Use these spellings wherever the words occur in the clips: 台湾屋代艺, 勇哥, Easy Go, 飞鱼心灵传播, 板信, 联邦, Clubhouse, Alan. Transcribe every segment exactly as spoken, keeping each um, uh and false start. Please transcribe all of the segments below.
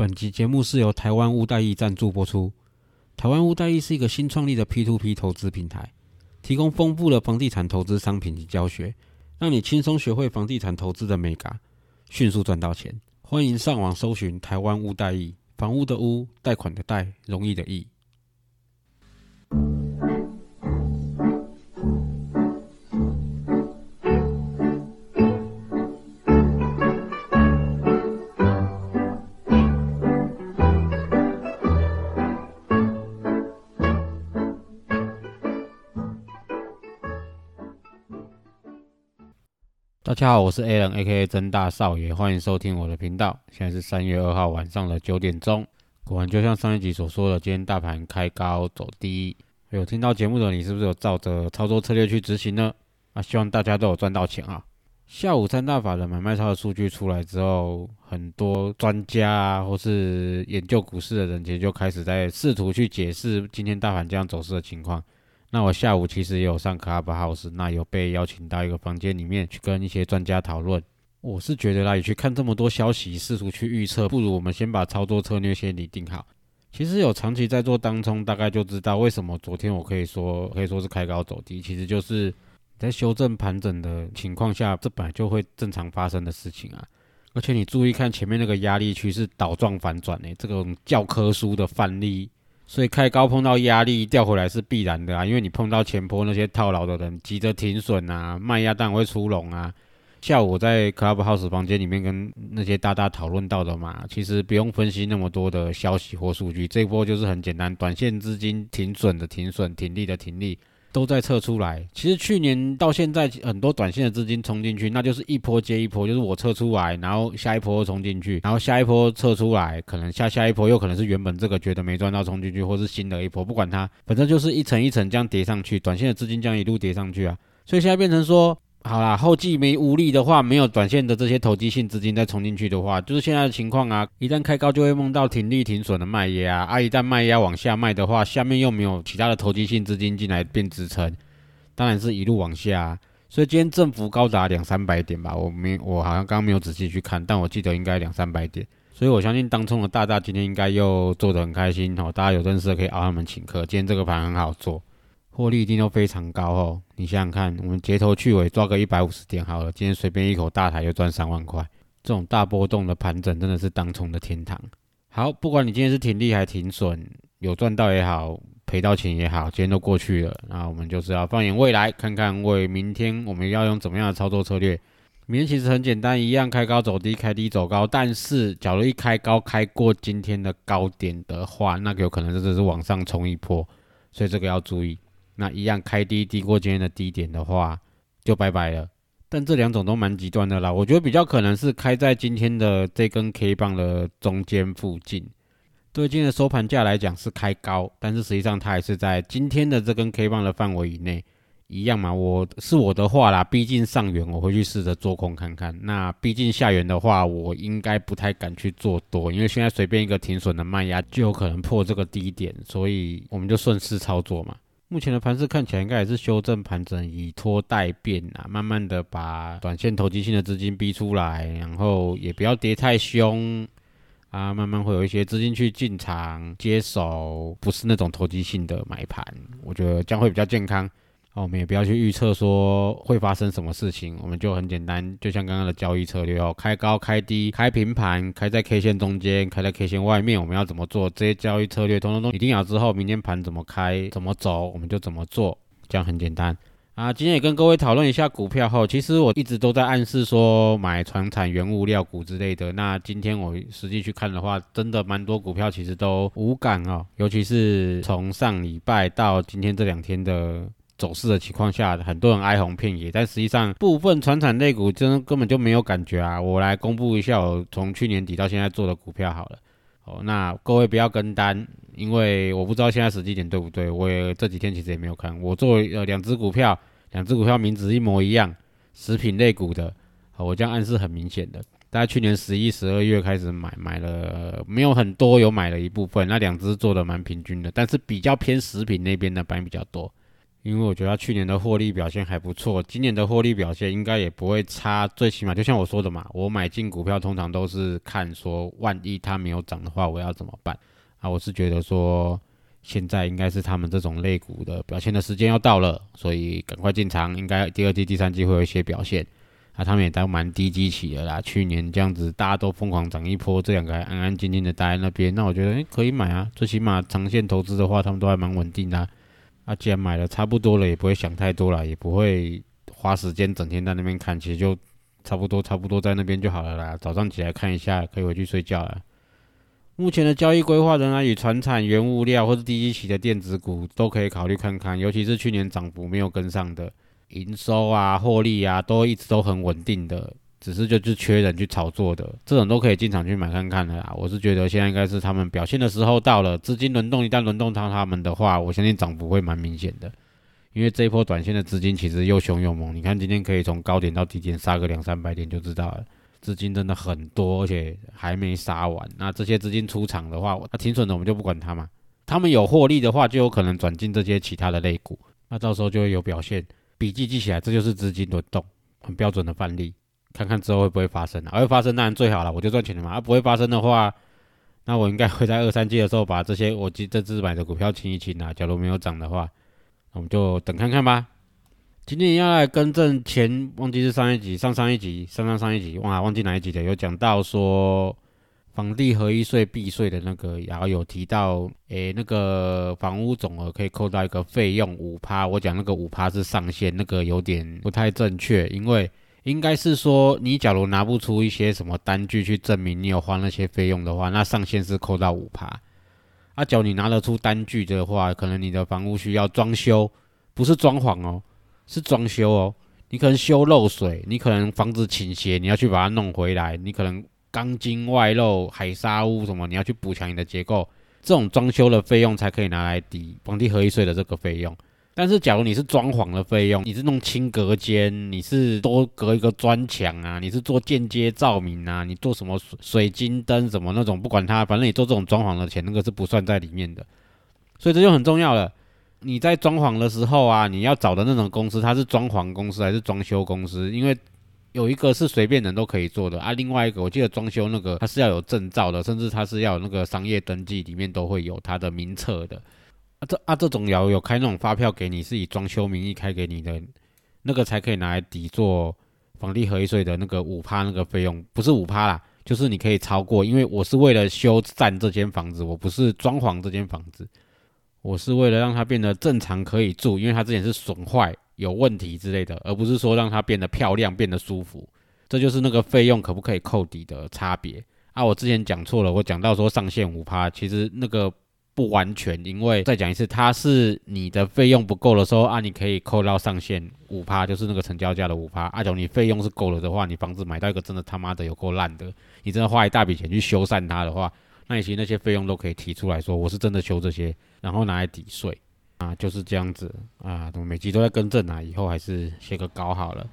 本集节目是由台湾屋代艺赞助播出。台湾屋代艺是一个新创立的 P to P 投资平台，提供丰富的房地产投资商品及教学，让你轻松学会房地产投资的美感，迅速赚到钱。欢迎上网搜寻台湾屋代艺，房屋的屋，贷款的贷，容易的易。大家好，我是 Alan A K A 曾大少爷，欢迎收听我的频道。现在是三月二号晚上的九点钟。果然就像上一集所说的，今天大盘开高走低，有听到节目的你是不是有照着操作策略去执行呢？啊，希望大家都有赚到钱啊！下午三大法人买卖超的数据出来之后，很多专家啊或是研究股市的人其实就开始在试图去解释今天大盘这样走势的情况。那我下午其实也有上 Clubhouse， 那有被邀请到一个房间里面去跟一些专家讨论。我是觉得啦，也去看这么多消息试图去预测，不如我们先把操作策略先拟定好。其实有长期在做当冲，大概就知道为什么昨天我可以说可以说是开高走低，其实就是在修正盘整的情况下，这本来就会正常发生的事情啊。而且你注意看前面那个压力区是倒撞反转、欸、这种教科书的范例，所以开高碰到压力掉回来是必然的啊，因为你碰到前波那些套牢的人急着停损啊，卖压当然会出笼啊。下午我在 Clubhouse 房间里面跟那些大大讨论到的嘛，其实不用分析那么多的消息或数据，这一波就是很简单，短线资金停损的停损，停利的停利都在测出来。其实去年到现在很多短线的资金冲进去，那就是一波接一波，就是我测出来，然后下一波又冲进去，然后下一波测出来，可能下下一波又可能是原本这个觉得没赚到冲进去，或是新的一波，不管它，反正就是一层一层这样叠上去，短线的资金这样一路叠上去啊。所以现在变成说，好啦，后继没无力的话，没有短线的这些投机性资金再冲进去的话，就是现在的情况啊，一旦开高就会梦到停利停损的卖压啊，一旦卖压往下卖的话，下面又没有其他的投机性资金进来变支撑，当然是一路往下啊。所以今天振幅高达两三百点吧，我没我好像刚刚没有仔细去看，但我记得应该两三百点。所以我相信当冲的大大今天应该又做得很开心齁、哦、大家有认识的可以熬他们请客，今天这个盘很好做。获利一定都非常高哦，你想想看，我们截头去尾抓个一百五十点好了，今天随便一口大台就赚三万块，这种大波动的盘整真的是当冲的天堂。好，不管你今天是停利还停损，有赚到也好，赔到钱也好，今天都过去了，那我们就是要放眼未来，看看为明天我们要用怎么样的操作策略。明天其实很简单，一样开高走低，开低走高，但是假如一开高开过今天的高点的话，那有可能这只是往上冲一波，所以这个要注意。那一样开低低过今天的低点的话就拜拜了，但这两种都蛮极端的啦，我觉得比较可能是开在今天的这根 K 棒的中间附近，对今天的收盘价来讲是开高，但是实际上它还是在今天的这根 K 棒的范围以内。一样嘛，我是我的话啦，毕竟上缘我会去试着做空看看，那毕竟下缘的话我应该不太敢去做多，因为现在随便一个停损的卖压就有可能破这个低点，所以我们就顺势操作嘛。目前的盘势看起来应该也是修正盘整，以拖代变啊，慢慢的把短线投机性的资金逼出来，然后也不要跌太凶啊，慢慢会有一些资金去进场接手，不是那种投机性的买盘，我觉得这样会比较健康啊。我们也不要去预测说会发生什么事情，我们就很简单，就像刚刚的交易策略哦，开高开低开平盘，开在 K 线中间，开在 K 线外面，我们要怎么做，这些交易策略通通都拟定好之后，明天盘怎么开怎么走我们就怎么做，这样很简单啊。今天也跟各位讨论一下股票后，其实我一直都在暗示说买传产原物料股之类的，那今天我实际去看的话，真的蛮多股票其实都无感哦，尤其是从上礼拜到今天这两天的走势的情况下，很多人哀鸿遍野，但实际上部分传产类股真的根本就没有感觉啊。我来公布一下我从去年底到现在做的股票好了哦，那各位不要跟单，因为我不知道现在时机点对不对，我也这几天其实也没有看，我做呃两只股票，两只股票名字一模一样，食品类股的哦，我这样暗示很明显的，大概去年十一、十二月开始买，买了没有很多，有买了一部分，那两只做的蛮平均的，但是比较偏食品那边的板比较多。因为我觉得他去年的获利表现还不错，今年的获利表现应该也不会差，最起码就像我说的嘛，我买进股票通常都是看说万一它没有涨的话我要怎么办啊，我是觉得说现在应该是他们这种类股的表现的时间要到了，所以赶快进场，应该第二季第三季会有一些表现啊，他们也都蛮低基期的啦，去年这样子大家都疯狂涨一波，这两个还安安静静的待在那边，那我觉得、欸、可以买啊，最起码长线投资的话他们都还蛮稳定的啊，啊既然买了差不多了也不会想太多啦，也不会花时间整天在那边看，其实就差不多差不多在那边就好了啦，早上起来看一下可以回去睡觉了。目前的交易规划仍然以传产、原物料或是低基期的电子股都可以考虑看看，尤其是去年涨幅没有跟上的，营收啊、获利啊都一直都很稳定的，只是就是缺人去炒作的，这种都可以进场去买看看的啦。我是觉得现在应该是他们表现的时候到了，资金轮动一旦轮动到他们的话，我相信涨幅会蛮明显的，因为这一波短线的资金其实又凶又猛，你看今天可以从高点到低点杀个两三百点就知道了。资金真的很多，而且还没杀完。那这些资金出场的话，那停损的我们就不管它嘛。他们有获利的话，就有可能转进这些其他的类股，那到时候就会有表现。笔记记起来，这就是资金轮动，很标准的范例。看看之后会不会发生啊？会发生当然最好了，我就赚钱了嘛。啊，不会发生的话，那我应该会在二三季的时候把这些我这次买的股票清一清啊。假如没有涨的话，我们就等看看吧。今天要来更正前，忘记是上一集、上上一集、上上上一集，哇，忘记哪一集了。有讲到说房地合一税避税的那个，然后有提到，诶，那个房屋总额可以扣到一个费用 百分之五， 我讲那个 百分之五 是上限，那个有点不太正确，因为应该是说你假如拿不出一些什么单据去证明你有花那些费用的话，那上限是扣到 百分之五。 啊，假如你拿得出单据的话，可能你的房屋需要装修，不是装潢哦。是装修哦，你可能修漏水，你可能房子倾斜，你要去把它弄回来，你可能钢筋外露、海砂屋什么，你要去补强你的结构，这种装修的费用才可以拿来抵房地合一税的这个费用。但是假如你是装潢的费用，你是弄轻隔间，你是多隔一个砖墙啊，你是做间接照明啊，你做什么水晶灯什么那种，不管它，反正你做这种装潢的钱，那个是不算在里面的，所以这就很重要了。你在装潢的时候啊，你要找的那种公司，它是装潢公司还是装修公司？因为有一个是随便人都可以做的啊，另外一个我记得装修那个它是要有证照的，甚至它是要有那个商业登记，里面都会有它的名册的啊。这啊这种要有开那种发票给你，是以装修名义开给你的，那个才可以拿来抵做房地合一税的那个 百分之五 那个费用，不是 百分之五 啦，就是你可以超过，因为我是为了修缮这间房子，我不是装潢这间房子。我是为了让它变得正常可以住，因为它之前是损坏有问题之类的，而不是说让它变得漂亮变得舒服，这就是那个费用可不可以扣抵的差别啊。我之前讲错了，我讲到说上限 百分之五， 其实那个不完全，因为再讲一次，它是你的费用不够的时候啊，你可以扣到上限 百分之五， 就是那个成交价的 百分之五。 啊，假如你费用是够了的话，你房子买到一个真的他妈的有够烂的，你真的花一大笔钱去修缮它的话，那其实那些费用都可以提出来说，我是真的修这些，然后拿来抵税啊，就是这样子啊。我每集都在更正啊，以后还是写个稿好了。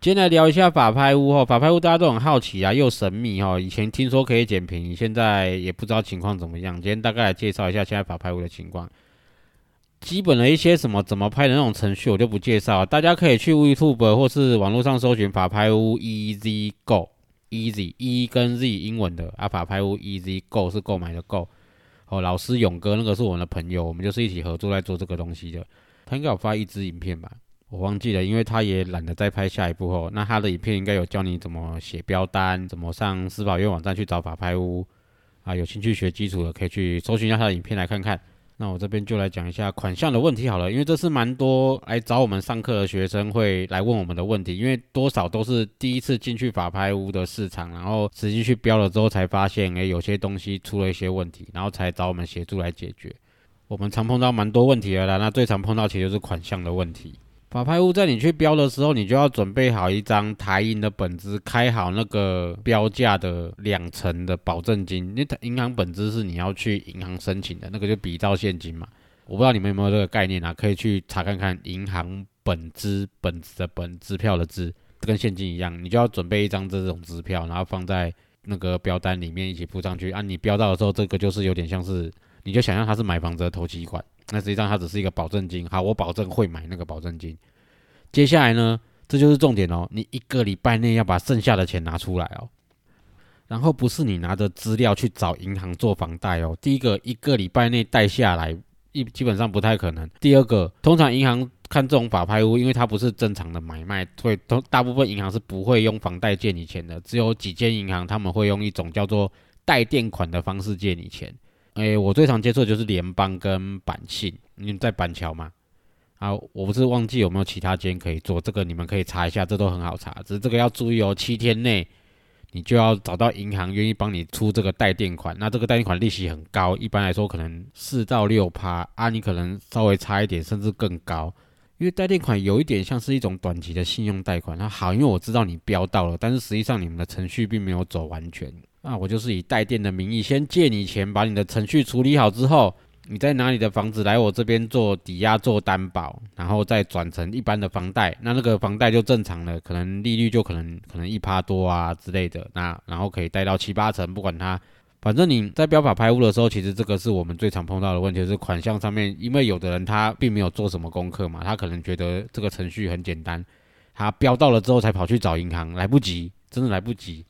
今天来聊一下法拍屋哈，法拍屋大家都很好奇啊，又神秘哈。以前听说可以捡便宜，现在也不知道情况怎么样。今天大概来介绍一下现在法拍屋的情况，基本的一些什么怎么拍的那种程序我就不介绍，大家可以去 YouTube 或是网络上搜寻法拍屋 Easy Go。Easy E 跟 Z 英文的啊，法拍屋 Easy Go 是购买的购哦，老师勇哥那个是我们的朋友，我们就是一起合作在做这个东西的。他应该有发一支影片吧，我忘记了，因为他也懒得再拍下一部哦。那他的影片应该有教你怎么写标单，怎么上司法院网站去找法拍屋啊。有兴趣学基础的可以去搜寻一下他的影片来看看。那我这边就来讲一下款项的问题好了，因为这是蛮多来找我们上课的学生会来问我们的问题，因为多少都是第一次进去法拍屋的市场，然后实际去标了之后才发现，诶，有些东西出了一些问题，然后才找我们协助来解决。我们常碰到蛮多问题的啦，那最常碰到其实就是款项的问题。法拍屋在你去标的时候，你就要准备好一张台银的本支，开好那个标价的两成的保证金。因为银行本支是你要去银行申请的，那个就比照现金嘛。我不知道你们有没有这个概念啊，可以去查看看银行本支，本子的本，支票的支，跟现金一样，你就要准备一张这种支票，然后放在那个标单里面一起附上去。啊，你标到的时候，这个就是有点像是，你就想象它是买房子的头期款。那实际上它只是一个保证金。好，我保证会买那个保证金。接下来呢，这就是重点哦，你一个礼拜内要把剩下的钱拿出来哦。然后不是你拿着资料去找银行做房贷哦。第一个，一个礼拜内贷下来，基本上不太可能。第二个，通常银行看这种法拍屋，因为它不是正常的买卖，所以大部分银行是不会用房贷借你钱的，只有几间银行他们会用一种叫做代垫款的方式借你钱。诶，我最常接触的就是联邦跟板信，你们在板桥嘛？啊，我不是忘记有没有其他间可以做，这个你们可以查一下，这都很好查，只是这个要注意哦，七天内你就要找到银行愿意帮你出这个代垫款，那这个代垫款利息很高，一般来说可能百分之四到百分之六，啊，你可能稍微差一点，甚至更高。因为代垫款有一点像是一种短期的信用贷款，那好，因为我知道你标到了，但是实际上你们的程序并没有走完全，那我就是以代垫的名义先借你钱，把你的程序处理好之后，你再拿你的房子来我这边做抵押做担保，然后再转成一般的房贷，那那个房贷就正常了，可能利率就可能可能 百分之一 多啊之类的，那然后可以贷到百分之七八成，不管它。反正你在标法拍屋的时候，其实这个是我们最常碰到的问题，就是款项上面，因为有的人他并没有做什么功课嘛，他可能觉得这个程序很简单，他标到了之后才跑去找银行，来不及，真的来不及。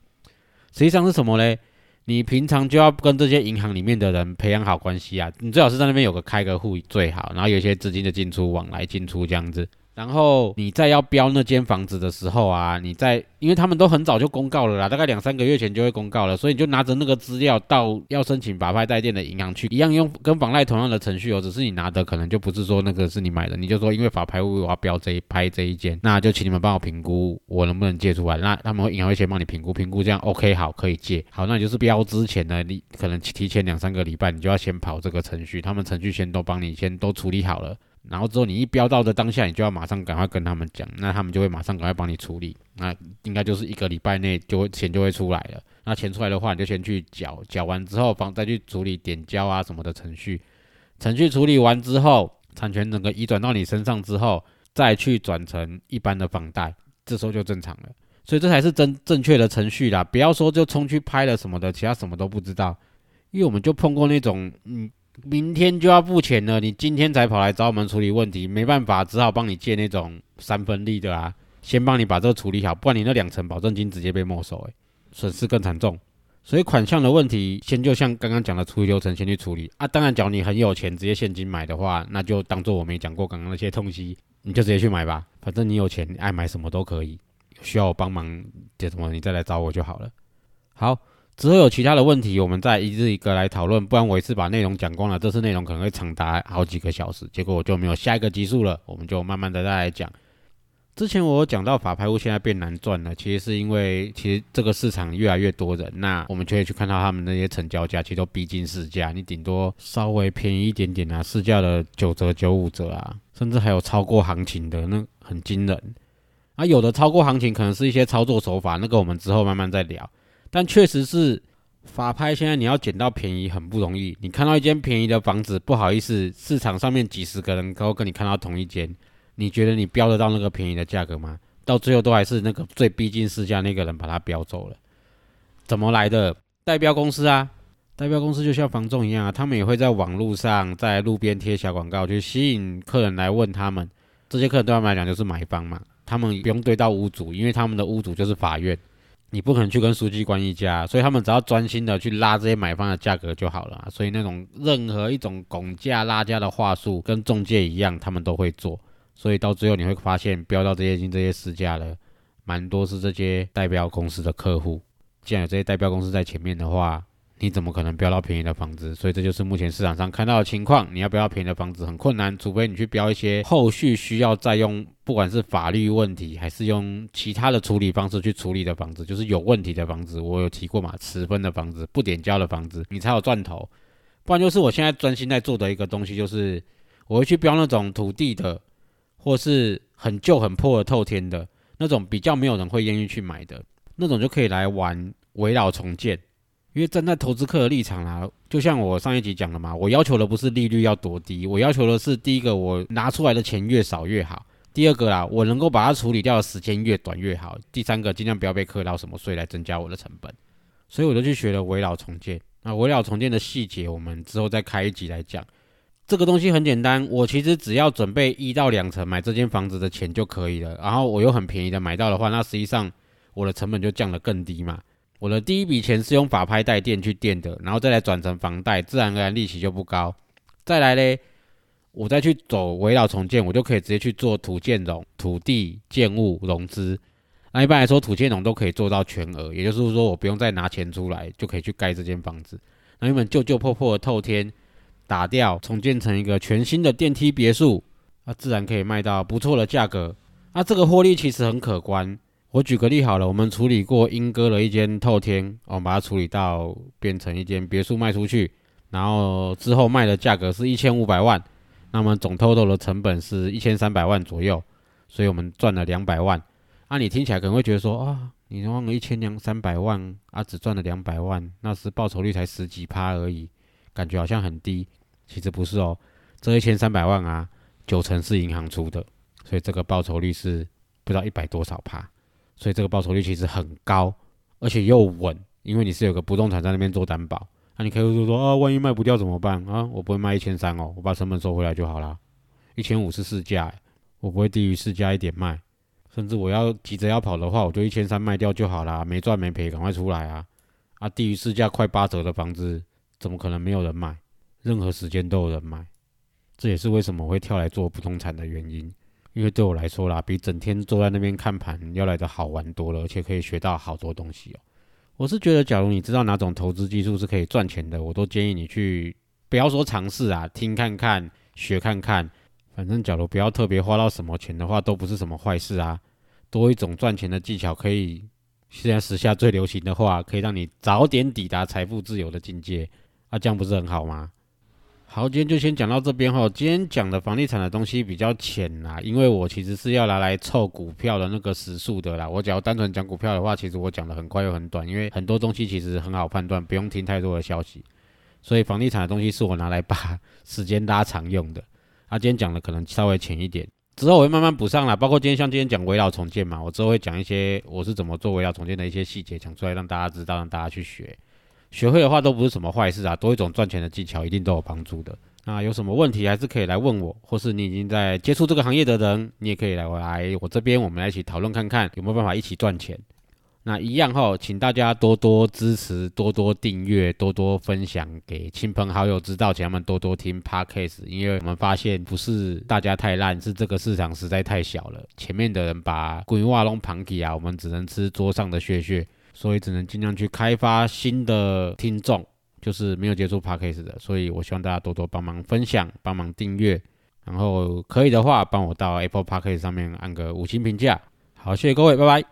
实际上是什么嘞？你平常就要跟这些银行里面的人培养好关系啊，你最好是在那边有个开个户最好，然后有一些资金的进出往来进出这样子。然后你在要标那间房子的时候啊，你在因为他们都很早就公告了啦，大概两三个月前就会公告了，所以你就拿着那个资料到要申请法拍代垫的银行去，一样用跟房贷同样的程序哦，只是你拿的可能就不是说那个是你买的，你就说因为法拍屋我要标这一拍这一间，那就请你们帮我评估我能不能借出来，那他们会银行会先帮你评估评估，这样 OK 好可以借，好那你就是标之前呢，你可能提前两三个礼拜你就要先跑这个程序，他们程序先都帮你先都处理好了。然后之后你一标到的当下，你就要马上赶快跟他们讲，那他们就会马上赶快帮你处理。那应该就是一个礼拜内就会钱就会出来了。那钱出来的话，你就先去缴，缴完之后再去处理点交啊什么的程序。程序处理完之后，产权整个移转到你身上之后，再去转成一般的房贷，这时候就正常了。所以这才是真正确的程序啦，不要说就冲去拍了什么的，其他什么都不知道。因为我们就碰过那种嗯。明天就要付钱了，你今天才跑来找我们处理问题，没办法，只好帮你借那种三分利的啊，先帮你把这个处理好，不然你那两成保证金直接被没收、欸，损失更惨重。所以款项的问题，先就像刚刚讲的处理流程先去处理啊。当然，假如你很有钱，直接现金买的话，那就当做我没讲过刚刚那些东西，你就直接去买吧，反正你有钱，爱买什么都可以。需要我帮忙解什么，你再来找我就好了。好。之后有其他的问题，我们再一字一个来讨论，不然我一次把内容讲光了，这次内容可能会长达好几个小时，结果我就没有下一个集数了，我们就慢慢的再来讲。之前我有讲到法拍屋现在变难赚了，其实是因为其实这个市场越来越多人，那我们就可以去看到他们那些成交价，其实都逼近市价，你顶多稍微便宜一点点啊，市价的九折、九五折啊，甚至还有超过行情的，那很惊人。啊，有的超过行情可能是一些操作手法，那个我们之后慢慢再聊。但确实是法拍，现在你要捡到便宜很不容易。你看到一间便宜的房子，不好意思，市场上面几十个人都跟你看到同一间，你觉得你标得到那个便宜的价格吗？到最后都还是那个最逼近市价那个人把它标走了。怎么来的？代标公司啊，代标公司就像房仲一样啊，他们也会在网络上、在路边贴小广告，去吸引客人来问他们。这些客人对他们来讲就是买方嘛，他们不用对到屋主，因为他们的屋主就是法院。你不可能去跟书记官议价，所以他们只要专心的去拉这些买方的价格就好了、啊。所以那种任何一种拱价拉价的话术，跟中介一样，他们都会做。所以到最后你会发现，标到这些已经这些市价了，蛮多是这些代标公司的客户。既然有这些代标公司在前面的话，你怎么可能标到便宜的房子？所以这就是目前市场上看到的情况。你要标到便宜的房子很困难，除非你去标一些后续需要再用，不管是法律问题还是用其他的处理方式去处理的房子，就是有问题的房子。我有提过嘛，迟分的房子、不点交的房子，你才有赚头。不然就是我现在专心在做的一个东西，就是我会去标那种土地的，或是很旧很破的透天的那种，比较没有人会愿意去买的那种，就可以来玩围绕重建。因为站在投资客的立场啦、啊，就像我上一集讲的嘛，我要求的不是利率要多低，我要求的是第一个我拿出来的钱越少越好，第二个啦，我能够把它处理掉的时间越短越好，第三个尽量不要被课到什么税来增加我的成本，所以我就去学了围绕重建。那围绕重建的细节，我们之后再开一集来讲。这个东西很简单，我其实只要准备一到两成买这间房子的钱就可以了，然后我又很便宜的买到的话，那实际上我的成本就降得更低嘛。我的第一笔钱是用法拍代垫去垫的，然后再来转成房贷，自然而然利息就不高。再来咧，我再去走围绕重建，我就可以直接去做土建融、土地建物融资。那一般来说土建融都可以做到全额，也就是说我不用再拿钱出来就可以去盖这间房子。那原本旧旧破破的透天打掉，重建成一个全新的电梯别墅，那、啊、自然可以卖到不错的价格。那、啊、这个获利其实很可观。我举个例好了，我们处理过莺歌的一间透天，我们把它处理到变成一间别墅卖出去，然后之后卖的价格是一千五百万，那么总 total 的成本是一千三百万左右，所以我们赚了两百万。啊，你听起来可能会觉得说啊，你花了一千三百万啊，只赚了两百万，那是报酬率才十几趴而已，感觉好像很低。其实不是哦，这一千三百万啊，九成是银行出的，所以这个报酬率是不知道一百多少趴，所以这个报酬率其实很高，而且又稳，因为你是有个不动产在那边做担保。那、啊、你可以说啊，万一卖不掉怎么办啊？我不会卖一千三哦，我把成本收回来就好啦。一千五是市价，我不会低于市价一点卖。甚至我要急着要跑的话，我就一千三卖掉就好啦，没赚没赔，赶快出来啊！啊，低于市价快八折的房子，怎么可能没有人买？任何时间都有人买，这也是为什么我会跳来做不动产的原因。因为对我来说啦，比整天坐在那边看盘要来得好玩多了，而且可以学到好多东西哦。我是觉得，假如你知道哪种投资技术是可以赚钱的，我都建议你去，不要说尝试啊，听看看，学看看，反正假如不要特别花到什么钱的话，都不是什么坏事啊。多一种赚钱的技巧，可以现在时下最流行的话，可以让你早点抵达财富自由的境界啊，这样不是很好吗？好，今天就先讲到这边齁。今天讲的房地产的东西比较浅啦，因为我其实是要拿来凑股票的那个时数的啦。我只要单纯讲股票的话，其实我讲的很快又很短，因为很多东西其实很好判断，不用听太多的消息。所以房地产的东西是我拿来把时间拉长用的。啊，今天讲的可能稍微浅一点，之后我会慢慢补上啦。包括今天像今天讲围绕重建嘛，我之后会讲一些我是怎么做围绕重建的一些细节，讲出来让大家知道，让大家去学。学会的话都不是什么坏事啊，多一种赚钱的技巧一定都有帮助的。那有什么问题还是可以来问我，或是你已经在接触这个行业的人，你也可以来我来我这边，我们来一起讨论看看有没有办法一起赚钱。那一样齁，请大家多多支持，多多订阅，多多分享给亲朋好友知道，请他们多多听 Podcast， 因为我们发现不是大家太烂，是这个市场实在太小了，前面的人把滚瓦龙旁起啊，我们只能吃桌上的屑屑。所以只能尽量去开发新的听众，就是没有接触 Podcast 的，所以我希望大家多多帮忙分享，帮忙订阅，然后可以的话帮我到 Apple Podcast 上面按个五星评价。好，谢谢各位，拜拜。